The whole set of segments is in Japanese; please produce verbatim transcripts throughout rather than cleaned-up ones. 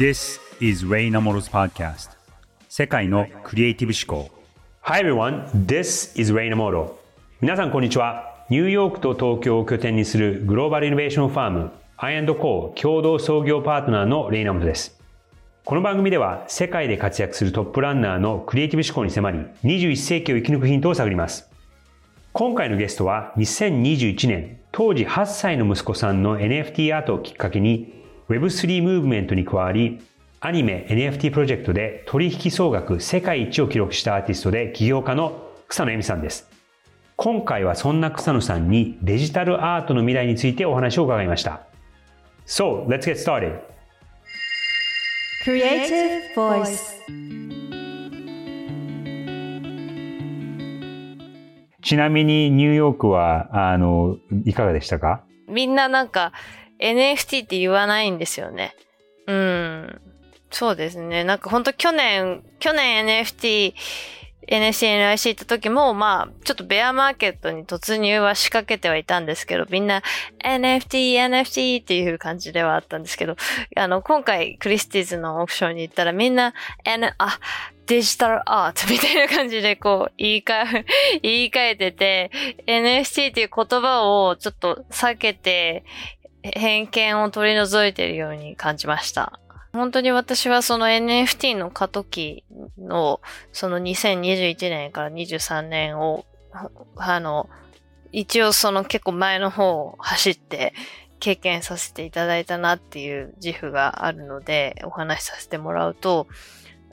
This is Ray Namoro's podcast. 世界のクリエイティブ思考。 Hi everyone, this is Ray Namoro. 皆さんこんにちは。ニューヨークと東京を拠点にするグローバルイノベーションファーム アイアンドコ 共同創業パートナーのRay Namoroです。この番組では世界で活躍するトップランナーのクリエイティブ思考に迫り、にじゅういっ世紀を生き抜くヒントを探ります。今回のゲストはにせんにじゅういちねん、当時はっさいの息子さんの エヌエフティー アートをきっかけにウェブスリー ムーブメントに加わり、アニメ エヌエフティー プロジェクトで取引総額世界一を記録したアーティストで起業家の草野恵美さんです。今回はそんな草野さんにデジタルアートの未来についてお話を伺いました。So, let's get started. Creative Voice. ちなみにニューヨークはあのいかがでしたか？みんななんかエヌエフティー って言わないんですよね。うん。そうですね。なんか本当去年、去年 エヌエフティー、エヌエフシー、エヌアイシー 行った時も、まあ、ちょっとベアマーケットに突入は仕掛けてはいたんですけど、みんな エヌエフティー、エヌエフティー っていう感じではあったんですけど、あの、今回クリスティーズのオークションに行ったらみんな、N、あ、デジタルアートみたいな感じでこう言い換え、言い換えてて、エヌエフティー っていう言葉をちょっと避けて、偏見を取り除いているように感じました。本当に私はその エヌエフティー の過渡期のそのにせんにじゅういちねんからにじゅうさんねんをあの一応その結構前の方を走って経験させていただいたなっていう自負があるのでお話しさせてもらうと、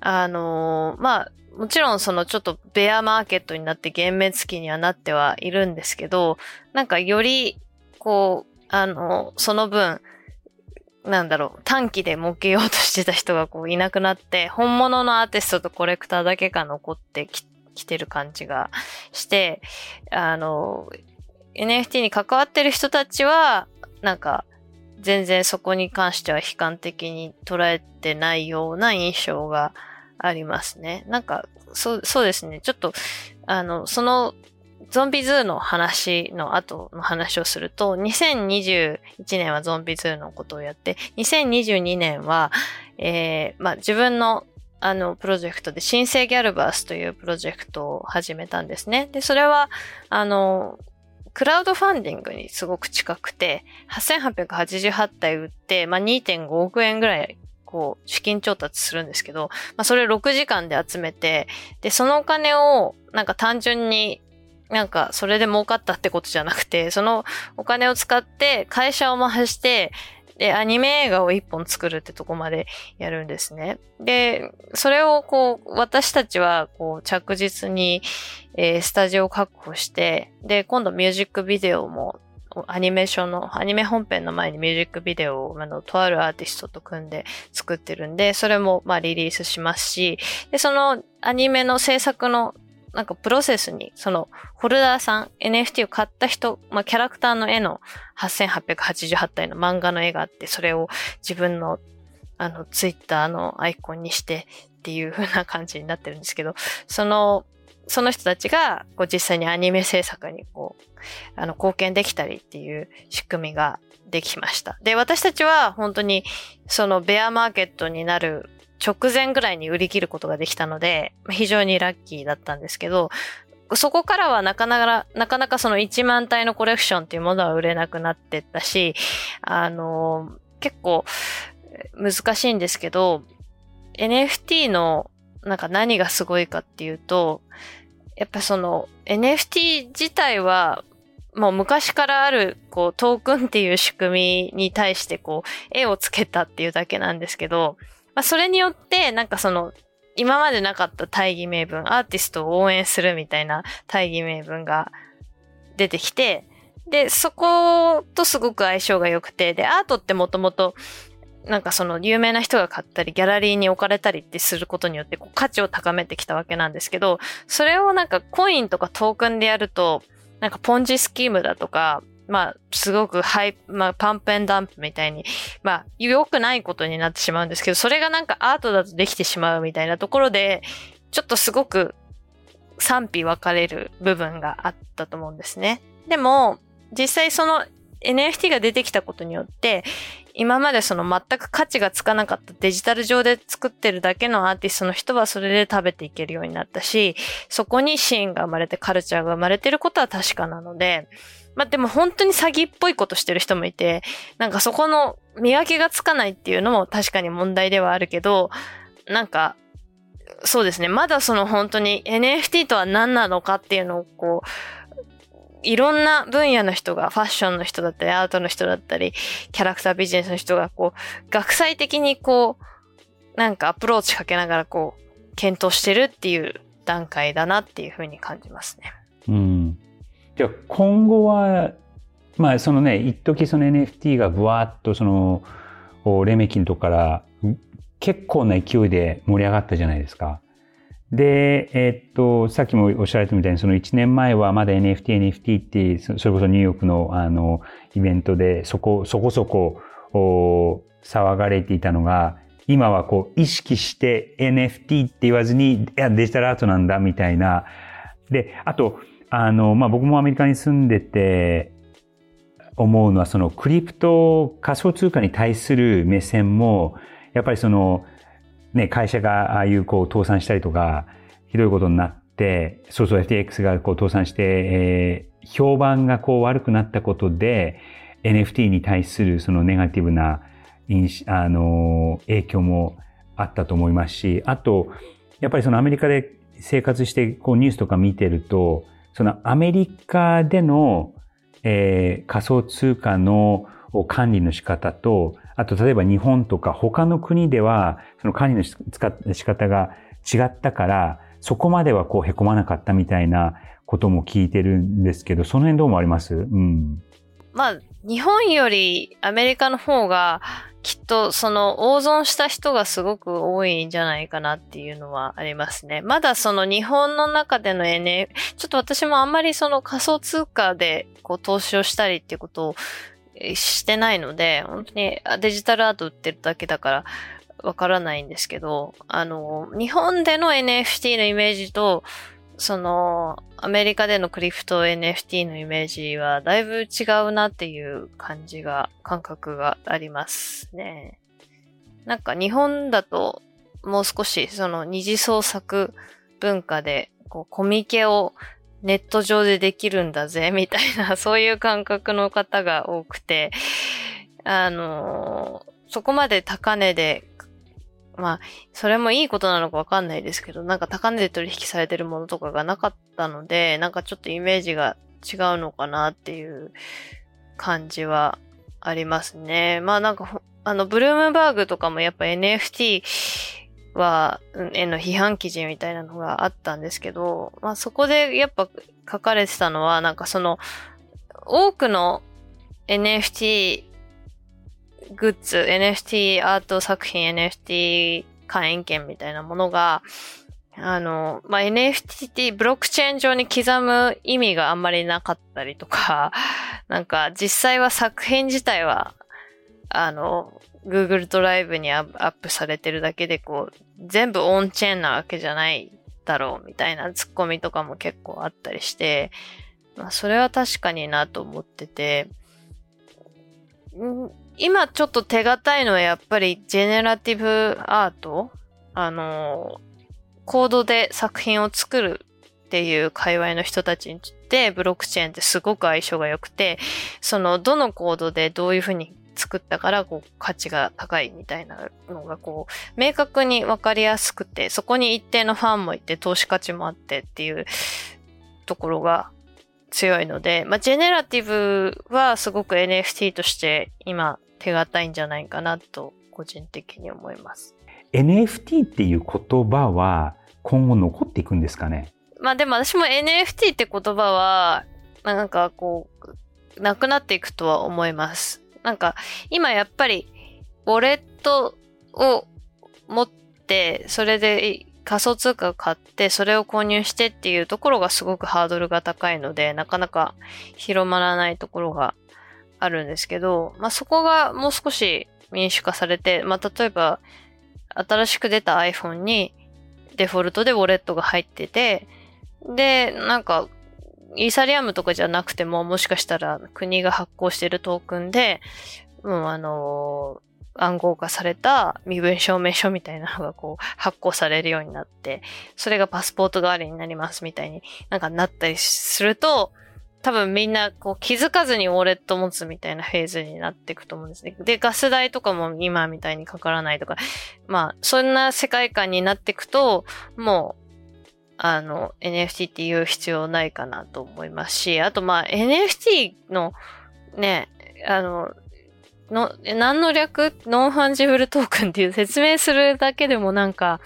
あのまあもちろんそのちょっとベアマーケットになって幻滅期にはなってはいるんですけど、なんかよりこうあのその分なんだろう、短期で儲けようとしてた人がこういなくなって、本物のアーティストとコレクターだけが残ってき、きてる感じがして、あの、エヌエフティー に関わってる人たちは、なんか、全然そこに関しては悲観的に捉えてないような印象がありますね。なんか、そう、そうですね。ちょっと、あの、その、ゾンビズーの話の後の話をすると、にせんにじゅういちねんはゾンビズーのことをやって、にせんにじゅうにねんは、えー、まあ、自分のあのプロジェクトで新生ギャルバースというプロジェクトを始めたんですね。で、それは、あの、クラウドファンディングにすごく近くて、はっせんはっぴゃくはちじゅうはち体売って、まあ、にてんごおくえんぐらい、こう、資金調達するんですけど、まあ、それろくじかんで集めて、で、そのお金を、なんか単純に、なんか、それで儲かったってことじゃなくて、そのお金を使って会社を回して、で、アニメ映画を一本作るってとこまでやるんですね。で、それをこう、私たちはこう、着実に、えー、スタジオを確保して、で、今度ミュージックビデオも、アニメーションの、アニメ本編の前にミュージックビデオを、あの、とあるアーティストと組んで作ってるんで、それも、まあ、リリースしますし、で、そのアニメの制作の、なんかプロセスに、その、ホルダーさん、エヌエフティー を買った人、まあ、キャラクターの絵のはっせんはっぴゃくはちじゅうはち体の漫画の絵があって、それを自分の、あの、ツイッターのアイコンにしてっていう風な感じになってるんですけど、その、その人たちが、こう、実際にアニメ制作に、こう、あの、貢献できたりっていう仕組みができました。で、私たちは本当に、その、ベアマーケットになる、直前ぐらいに売り切ることができたので、非常にラッキーだったんですけど、そこからはなかなか、なかなかそのいちまん体のコレクションっていうものは売れなくなってったし、あの、結構難しいんですけど、エヌエフティー のなんか何がすごいかっていうと、やっぱその エヌエフティー 自体は、もう昔からあるこうトークンっていう仕組みに対してこう絵をつけたっていうだけなんですけど、まあ、それによって、なんかその、今までなかった大義名分、アーティストを応援するみたいな大義名分が出てきて、で、そことすごく相性が良くて、で、アートってもともと、なんかその有名な人が買ったり、ギャラリーに置かれたりってすることによってこう価値を高めてきたわけなんですけど、それをなんかコインとかトークンでやると、なんかポンジスキームだとか、まあ、すごくハイ、まあ、パンプ&ダンプみたいに、まあ、良くないことになってしまうんですけど、それがなんかアートだとできてしまうみたいなところで、ちょっとすごく賛否分かれる部分があったと思うんですね。でも、実際そのエヌエフティー が出てきたことによって、今までその全く価値がつかなかったデジタル上で作ってるだけのアーティストの人はそれで食べていけるようになったし、そこにシーンが生まれてカルチャーが生まれてることは確かなので、まあでも本当に詐欺っぽいことしてる人もいて、なんかそこの見分けがつかないっていうのも確かに問題ではあるけど、なんか、そうですね、まだその本当に エヌエフティー とは何なのかっていうのをこう、いろんな分野の人が、ファッションの人だったり、アートの人だったり、キャラクタービジネスの人が、こう、学際的にこう、なんかアプローチかけながら、こう、検討してるっていう段階だなっていうふうに感じますね。うん。じゃあ今後は、まあそのね、一時その エヌエフティー がぶわーっとその、黎明期のとこから結構な勢いで盛り上がったじゃないですか。で、えー、っと、さっきもおっしゃられたみたいに、そのいちねんまえはまだ エヌエフティー、エヌエフティー って、それこそニューヨークのあの、イベントで、そこ、そこそこ、騒がれていたのが、今はこう、意識して エヌエフティー って言わずに、いや、デジタルアートなんだ、みたいな。で、あと、あの、まあ、僕もアメリカに住んでて、思うのは、その、クリプト、仮想通貨に対する目線も、やっぱりその、ね、会社がああいうこう倒産したりとかひどいことになって、そうそう エフティーエックス がこう倒産して、えー、評判がこう悪くなったことで エヌエフティー に対するそのネガティブなあの影響もあったと思いますし、あとやっぱりそのアメリカで生活してこうニュースとか見てると、そのアメリカでの、えー、仮想通貨の管理の仕方と、あと例えば日本とか他の国ではその管理の仕方が違ったから、そこまではこうへこまなかったみたいなことも聞いてるんですけど、その辺どうもあります？うん。まあ日本よりアメリカの方がきっとその大損した人がすごく多いんじゃないかなっていうのはありますね。まだその日本の中での エヌエフティー、 ちょっと私もあんまりその仮想通貨でこう投資をしたりっていうことをしてないので、本当にデジタルアート売ってるだけだからわからないんですけど、あの日本での エヌエフティー のイメージとそのアメリカでのクリプト エヌエフティー のイメージはだいぶ違うなっていう感じが感覚がありますね。なんか日本だともう少しその二次創作文化でこうコミケをネット上でできるんだぜみたいな、そういう感覚の方が多くて、あのそこまで高値で、まあそれもいいことなのかわかんないですけど、なんか高値で取引されてるものとかがなかったので、なんかちょっとイメージが違うのかなっていう感じはありますね。まあなんかあのブルームバーグとかもやっぱ エヌエフティーはへの批判記事みたいなのがあったんですけど、まあそこでやっぱ書かれてたのは、なんかその多くの エヌエフティー グッズ、エヌエフティー アート作品、エヌエフティー 会員権みたいなものが、あの、まあ エヌエフティー ブロックチェーン上に刻む意味があんまりなかったりとか、なんか実際は作品自体はあのGoogle ドライブにアップされてるだけで、こう全部オンチェーンなわけじゃないだろうみたいなツッコミとかも結構あったりして、まあ、それは確かになと思ってて、今ちょっと手堅いのはやっぱりジェネラティブアート、あのコードで作品を作るっていう界隈の人たちにとってブロックチェーンってすごく相性が良くて、そのどのコードでどういうふうに作ったからこう価値が高いみたいなのがこう明確に分かりやすくて、そこに一定のファンもいて投資価値もあってっていうところが強いので、まあ、ジェネラティブはすごく エヌエフティー として今手堅いんじゃないかなと個人的に思います。 エヌエフティー っていう言葉は今後残っていくんですかね。まあでも私も エヌエフティー って言葉はなんかこうなくなっていくとは思います。なんか今やっぱりウォレットを持ってそれで仮想通貨を買ってそれを購入してっていうところがすごくハードルが高いので、なかなか広まらないところがあるんですけど、まあ、そこがもう少し民主化されて、まあ、例えば新しく出た iPhone にデフォルトでウォレットが入ってて、でなんかイーサリアムとかじゃなくても、もしかしたら国が発行しているトークンで、うん、あのー、暗号化された身分証明書みたいなのがこう発行されるようになって、それがパスポート代わりになりますみたいになんかなったりすると、多分みんなこう気づかずにウォレット持つみたいなフェーズになっていくと思うんですね。で、ガス代とかも今みたいにかからないとか、まあそんな世界観になっていくと、もう、あの エヌエフティー って言う必要ないかなと思いますし、あとまあ エヌエフティー のね、あの、の、何の略？ノンファンジブルトークンっていう説明するだけでもなんか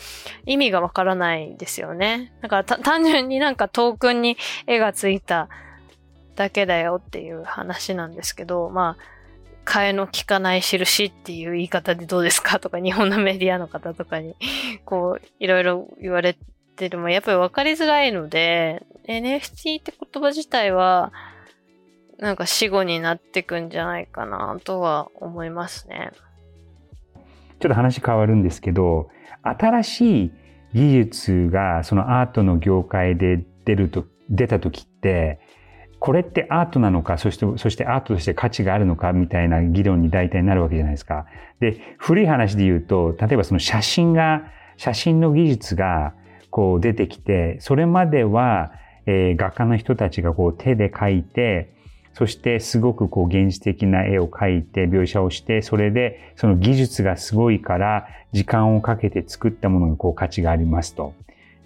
意味がわからないですよね。だから単純になんかトークンに絵がついただけだよっていう話なんですけど、まあ、替えの利かない印っていう言い方でどうですかとか日本のメディアの方とかにこういろいろ言われて、でもやっぱり分かりづらいので エヌエフティー って言葉自体はなんか死語になってくんじゃないかなとは思いますね。ちょっと話変わるんですけど、新しい技術がそのアートの業界で出ると出た時って、これってアートなのか、そして、そしてアートとして価値があるのかみたいな議論に大体なるわけじゃないですか。で、古い話で言うと、例えばその写真が、写真の技術がこう出てきて、それまでは、えー、画家の人たちがこう手で描いて、そしてすごくこう現実的な絵を描いて描写をして、それでその技術がすごいから時間をかけて作ったものにこう価値がありますと。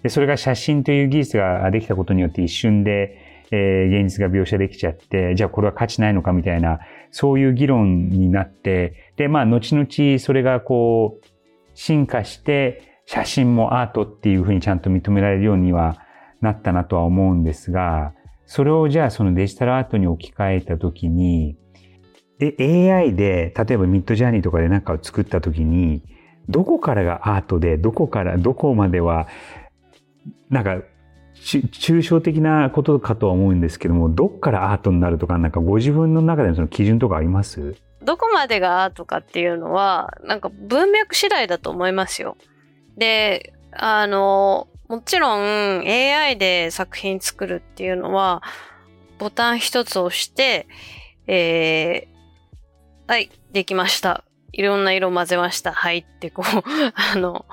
で、それが写真という技術ができたことによって一瞬でえー、現実が描写できちゃって、じゃあこれは価値ないのかみたいな、そういう議論になって、で、まあ、後々それがこう、進化して、写真もアートっていうふうにちゃんと認められるようにはなったなとは思うんですが、それをじゃあそのデジタルアートに置き換えたときに、で、エーアイ で、例えばミッドジャーニーとかで何かを作ったときに、どこからがアートで、どこから、どこまでは、なんか、抽象的なことかとは思うんですけども、どっからアートになるとか、なんかご自分の中でのその基準とかあります？どこまでがアートかっていうのは、なんか文脈次第だと思いますよ。で、あの、もちろん エーアイ で作品作るっていうのは、ボタン一つ押して、えー、はい、できました。いろんな色混ぜました。はいってこう、あの、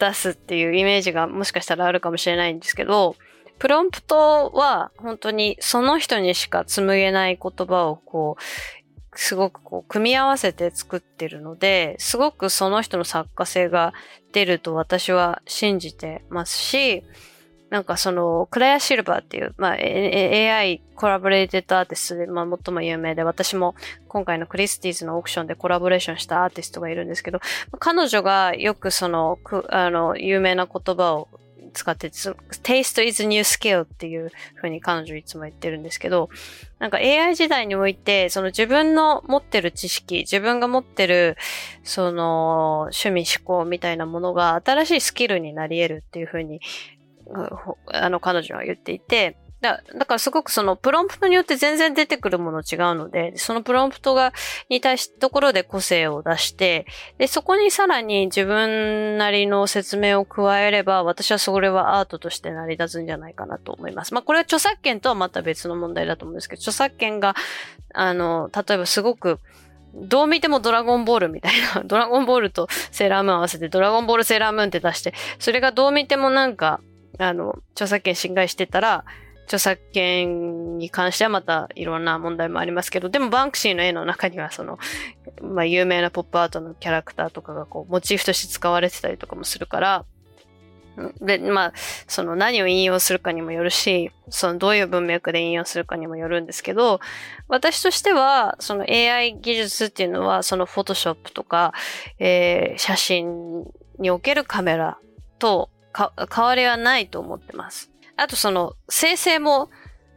出すっていうイメージがもしかしたらあるかもしれないんですけど、プロンプトは本当にその人にしか紡げない言葉をこう、すごくこう組み合わせて作ってるので、すごくその人の作家性が出ると私は信じてますし、なんかその、クライア・シルバーっていう、まあ、エーアイ コラボレーテッドアーティストで、まあ、最も有名で、私も今回のクリスティーズのオークションでコラボレーションしたアーティストがいるんですけど、彼女がよくその、あの、有名な言葉を使って、Taste is new skill っていう風に彼女いつも言ってるんですけど、なんか エーアイ 時代において、その自分の持ってる知識、自分が持ってる、その、趣味思考みたいなものが新しいスキルになり得るっていう風に、あの彼女は言っていて、だ、だからすごくそのプロンプトによって全然出てくるもの違うので、そのプロンプトがに対しところで個性を出して、でそこにさらに自分なりの説明を加えれば、私はそれはアートとして成り立つんじゃないかなと思います。まあこれは著作権とはまた別の問題だと思うんですけど、著作権があの例えばすごくどう見てもドラゴンボールみたいな、ドラゴンボールとセーラームーン合わせてドラゴンボールセーラームーンって出して、それがどう見てもなんかあの、著作権侵害してたら、著作権に関してはまたいろんな問題もありますけど、でもバンクシーの絵の中にはその、まあ有名なポップアートのキャラクターとかがこう、モチーフとして使われてたりとかもするから、で、まあ、その何を引用するかにもよるし、そのどういう文脈で引用するかにもよるんですけど、私としては、その エーアイ 技術っていうのは、そのフォトショップとか、えー、写真におけるカメラと、か変わりはないと思ってます。あとその生成も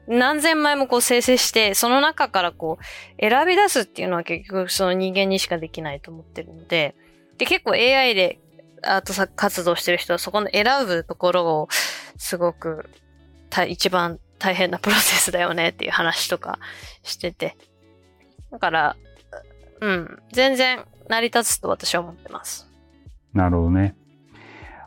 何千枚もこう生成してその中からこう選び出すっていうのは結局その人間にしかできないと思ってるので、で結構 エーアイ でアート活動してる人はそこの選ぶところをすごく一番大変なプロセスだよねっていう話とかしてて、だからうん全然成り立つと私は思ってます。なるほどね。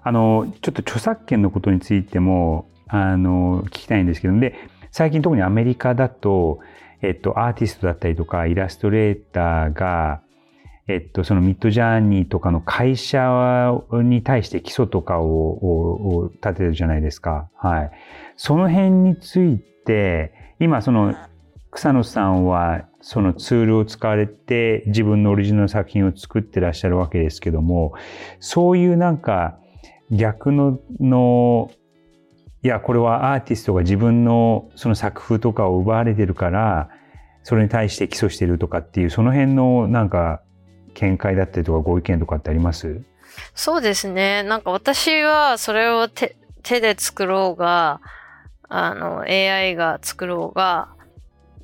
あのちょっと著作権のことについてもあの聞きたいんですけど、で最近特にアメリカだと、えっと、アーティストだったりとかイラストレーターが、えっと、そのミッドジャーニーとかの会社に対して起訴とか を, を, を立ててるじゃないですか。はい。その辺について、今その草野さんはそのツールを使われて自分のオリジナルの作品を作ってらっしゃるわけですけども、そういうなんか逆 の, のいやこれはアーティストが自分 の, その作風とかを奪われてるからそれに対して起訴してるとかっていう、その辺のなんか見解だったりとかご意見とかってあります？そうですね、なんか私はそれを 手, 手で作ろうがあの エーアイ が作ろうが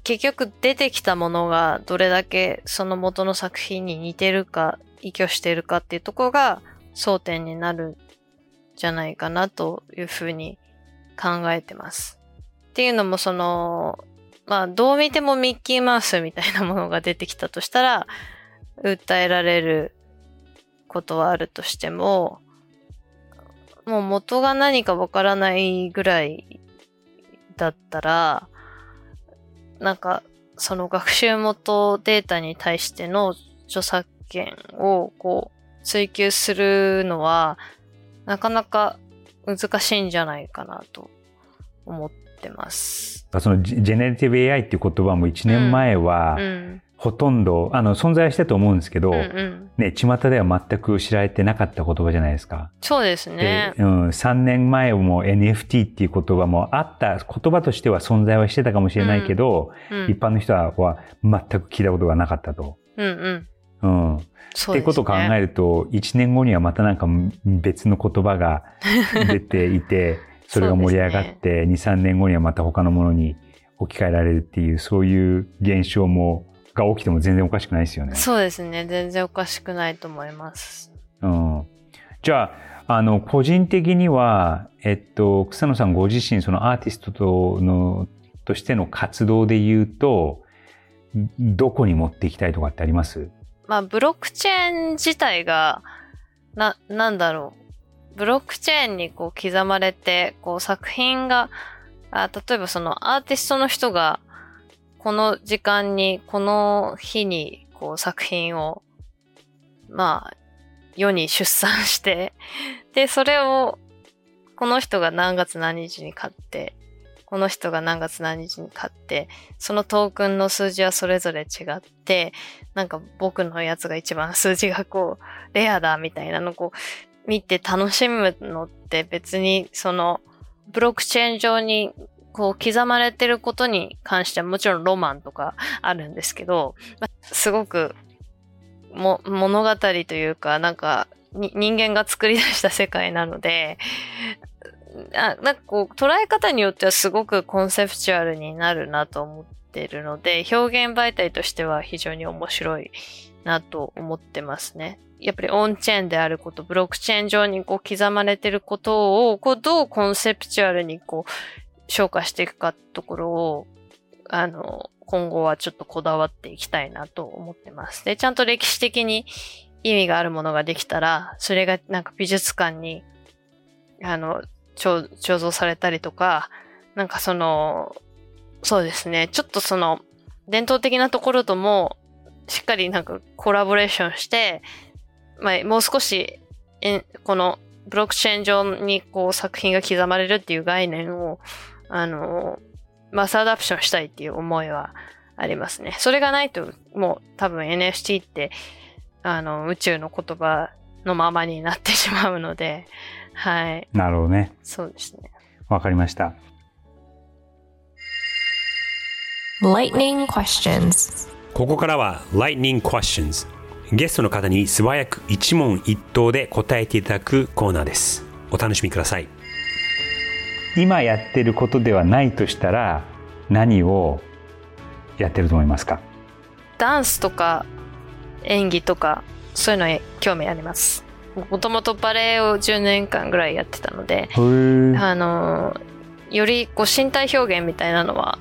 結局出てきたものがどれだけその元の作品に似てるか依拠してるかっていうところが争点になるんじゃないかなというふうに考えてます。っていうのもそのまあどう見てもミッキーマウスみたいなものが出てきたとしたら訴えられることはあるとしても、もう元が何かわからないぐらいだったらなんかその学習元データに対しての著作権をこう追求するのはなかなか難しいんじゃないかなと思ってます。そのジェネラティブ エーアイ っていう言葉もいちねんまえは、うんうん、ほとんどあの存在してたと思うんですけど、うんうん、ね、巷では全く知られてなかった言葉じゃないですか。そうですね。で、うん、さんねんまえも エヌエフティー っていう言葉もあった、言葉としては存在はしてたかもしれないけど、うんうん、一般の人は全く聞いたことがなかったと。うんうん。うん。そうですね。ってことを考えると、いちねんごにはまたなんか別の言葉が出ていて、それが盛り上がって、に、さんねんごにはまた他のものに置き換えられるっていう、そういう現象もが起きても全然おかしくないですよね。そうですね、全然おかしくないと思います。うん、じゃあ、 あの個人的には、えっと、草野さんご自身そのアーティスト と, のとしての活動で言うとどこに持っていきたいとかってあります？まあ、ブロックチェーン自体が な, なんだろうブロックチェーンにこう刻まれてこう作品があ例えばそのアーティストの人がこの時間に、この日に、こう作品を、まあ、世に出産して、で、それを、この人が何月何日に買って、この人が何月何日に買って、そのトークンの数字はそれぞれ違って、なんか僕のやつが一番数字がこう、レアだみたいなのをこう、見て楽しむのって別に、その、ブロックチェーン上に、こう刻まれてることに関してはもちろんロマンとかあるんですけど、すごくも物語というかなんかに人間が作り出した世界なので、あなんかこう捉え方によってはすごくコンセプチュアルになるなと思ってるので、表現媒体としては非常に面白いなと思ってますね。やっぱりオンチェーンであること、ブロックチェーン上にこう刻まれてることをこうどうコンセプチュアルにこう消化していくかところをあの今後はちょっとこだわっていきたいなと思ってます。で、ちゃんと歴史的に意味があるものができたら、それがなんか美術館にあの貯蔵されたりとか、なんかそのそうですね、ちょっとその伝統的なところともしっかりなんかコラボレーションして、まあ、もう少しこのブロックチェーン上にこう作品が刻まれるっていう概念をあの、マスアダプションしたいっていう思いはありますね。それがないと、もう多分 エヌエフティー って、あの、宇宙の言葉のままになってしまうので、はい。なるほどね。そうですね。わかりました。Lightning Questions。ここからは Lightning Questions。ゲストの方に素早く一問一答で答えていただくコーナーです。お楽しみください。今やってることではないとしたら何をやってると思いますか？ダンスとか演技とかそういうのに興味あります。もともとバレエをじゅうねんかんぐらいやってたので、あのよりこう身体表現みたいなのは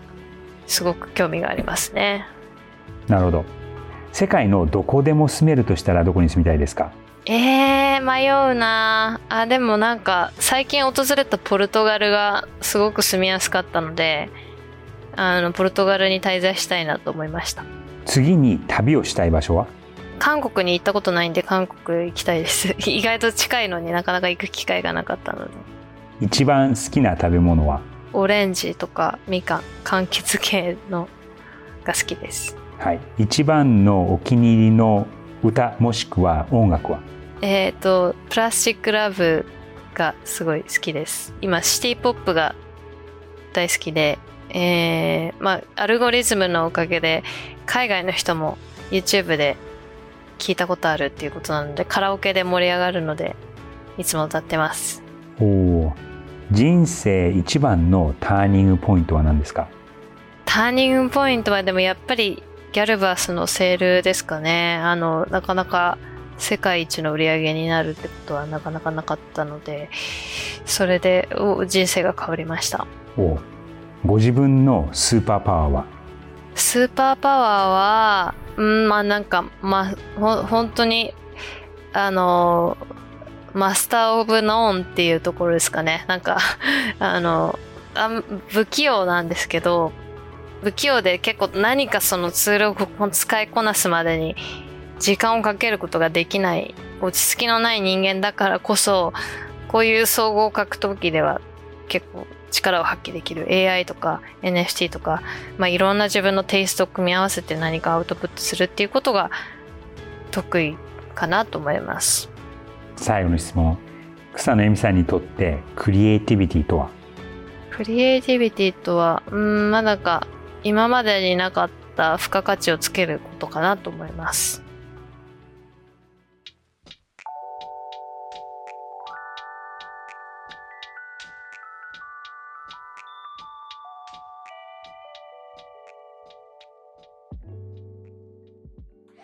すごく興味がありますね。なるほど。世界のどこでも住めるとしたらどこに住みたいですか？えー、迷うなあ。でもなんか最近訪れたポルトガルがすごく住みやすかったので、あのポルトガルに滞在したいなと思いました。次に旅をしたい場所は？韓国に行ったことないんで韓国行きたいです意外と近いのになかなか行く機会がなかったので。一番好きな食べ物は？オレンジとかみかん、柑橘系のが好きです、はい、一番のお気に入りの歌もしくは音楽は？えーと、プラスチックラブがすごい好きです。今シティポップが大好きで、えーまあ、アルゴリズムのおかげで海外の人も YouTube で聞いたことあるっていうことなのでカラオケで盛り上がるのでいつも歌ってます。お、人生一番のターニングポイントは何ですか？ターニングポイントはでもやっぱりギャルバスのセールですかね。あのなかなか世界一の売り上げになるってことはなかなかなかったのでそれで人生が変わりました。お、ご自分のスーパーパワーは？スーパーパワーは、うん、まあなんか、まあ、ほ本当にあのマスターオブノーンっていうところですかね。なんかあのあ不器用なんですけど不器用で結構何かそのツールを使いこなすまでに時間をかけることができない落ち着きのない人間だからこそこういう総合格闘技では結構力を発揮できる エーアイ とか エヌエフティー とか、まあ、いろんな自分のテイストを組み合わせて何かアウトプットするっていうことが得意かなと思います。最後の質問、草野恵美さんにとってクリエイティビティとは？クリエイティビティとはうーん、まあ、なんか今までになかった付加価値をつけることかなと思います。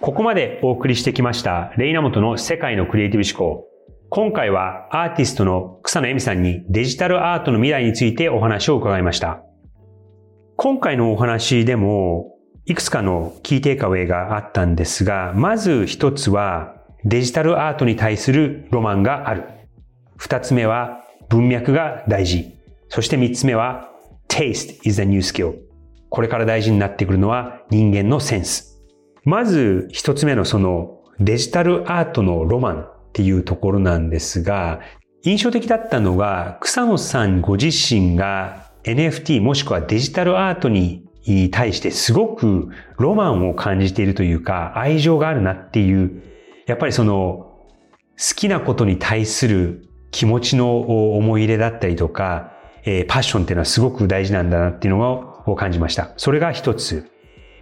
ここまでお送りしてきましたレイナモトの世界のクリエイティブ思考。今回はアーティストの草野恵美さんにデジタルアートの未来についてお話を伺いました。今回のお話でもいくつかのキーテイクアウェイがあったんですが、まず一つはデジタルアートに対するロマンがある。二つ目は文脈が大事。そして三つ目は Taste is a new skill。 これから大事になってくるのは人間のセンス。まず一つ目のそのデジタルアートのロマンっていうところなんですが、印象的だったのが草野さんご自身が エヌエフティー もしくはデジタルアートに対してすごくロマンを感じているというか愛情があるなっていう、やっぱりその好きなことに対する気持ちの思い入れだったりとかパッションっていうのはすごく大事なんだなっていうのを感じました。それが一つ。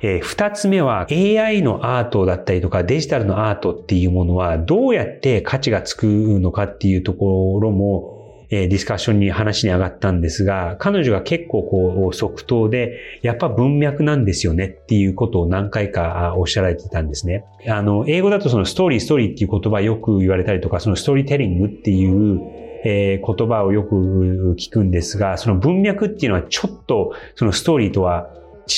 えー、二つ目は エーアイ のアートだったりとかデジタルのアートっていうものはどうやって価値がつくのかっていうところも、えー、ディスカッションに話に上がったんですが、彼女が結構こう即答でやっぱ文脈なんですよねっていうことを何回かおっしゃられてたんですね。あの英語だとそのストーリーストーリーっていう言葉よく言われたりとか、そのストーリーテリングっていうえー、言葉をよく聞くんですが、その文脈っていうのはちょっとそのストーリーとは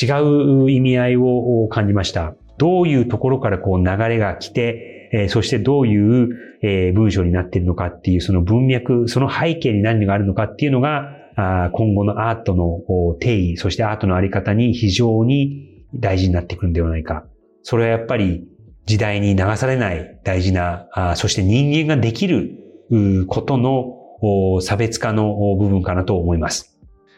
違う意味合いを感じました。どういうところからこう流れが来て、えー、そしてどういう、えー、文章になっているのかっていうその文脈、その背景に何があるのかっていうのが、あ、今後のアートの定義、そしてアートのあり方に非常に大事になってくるんではないか。それはやっぱり時代に流されない大事な、あ、そして人間ができることの差別化の部分かなと思います。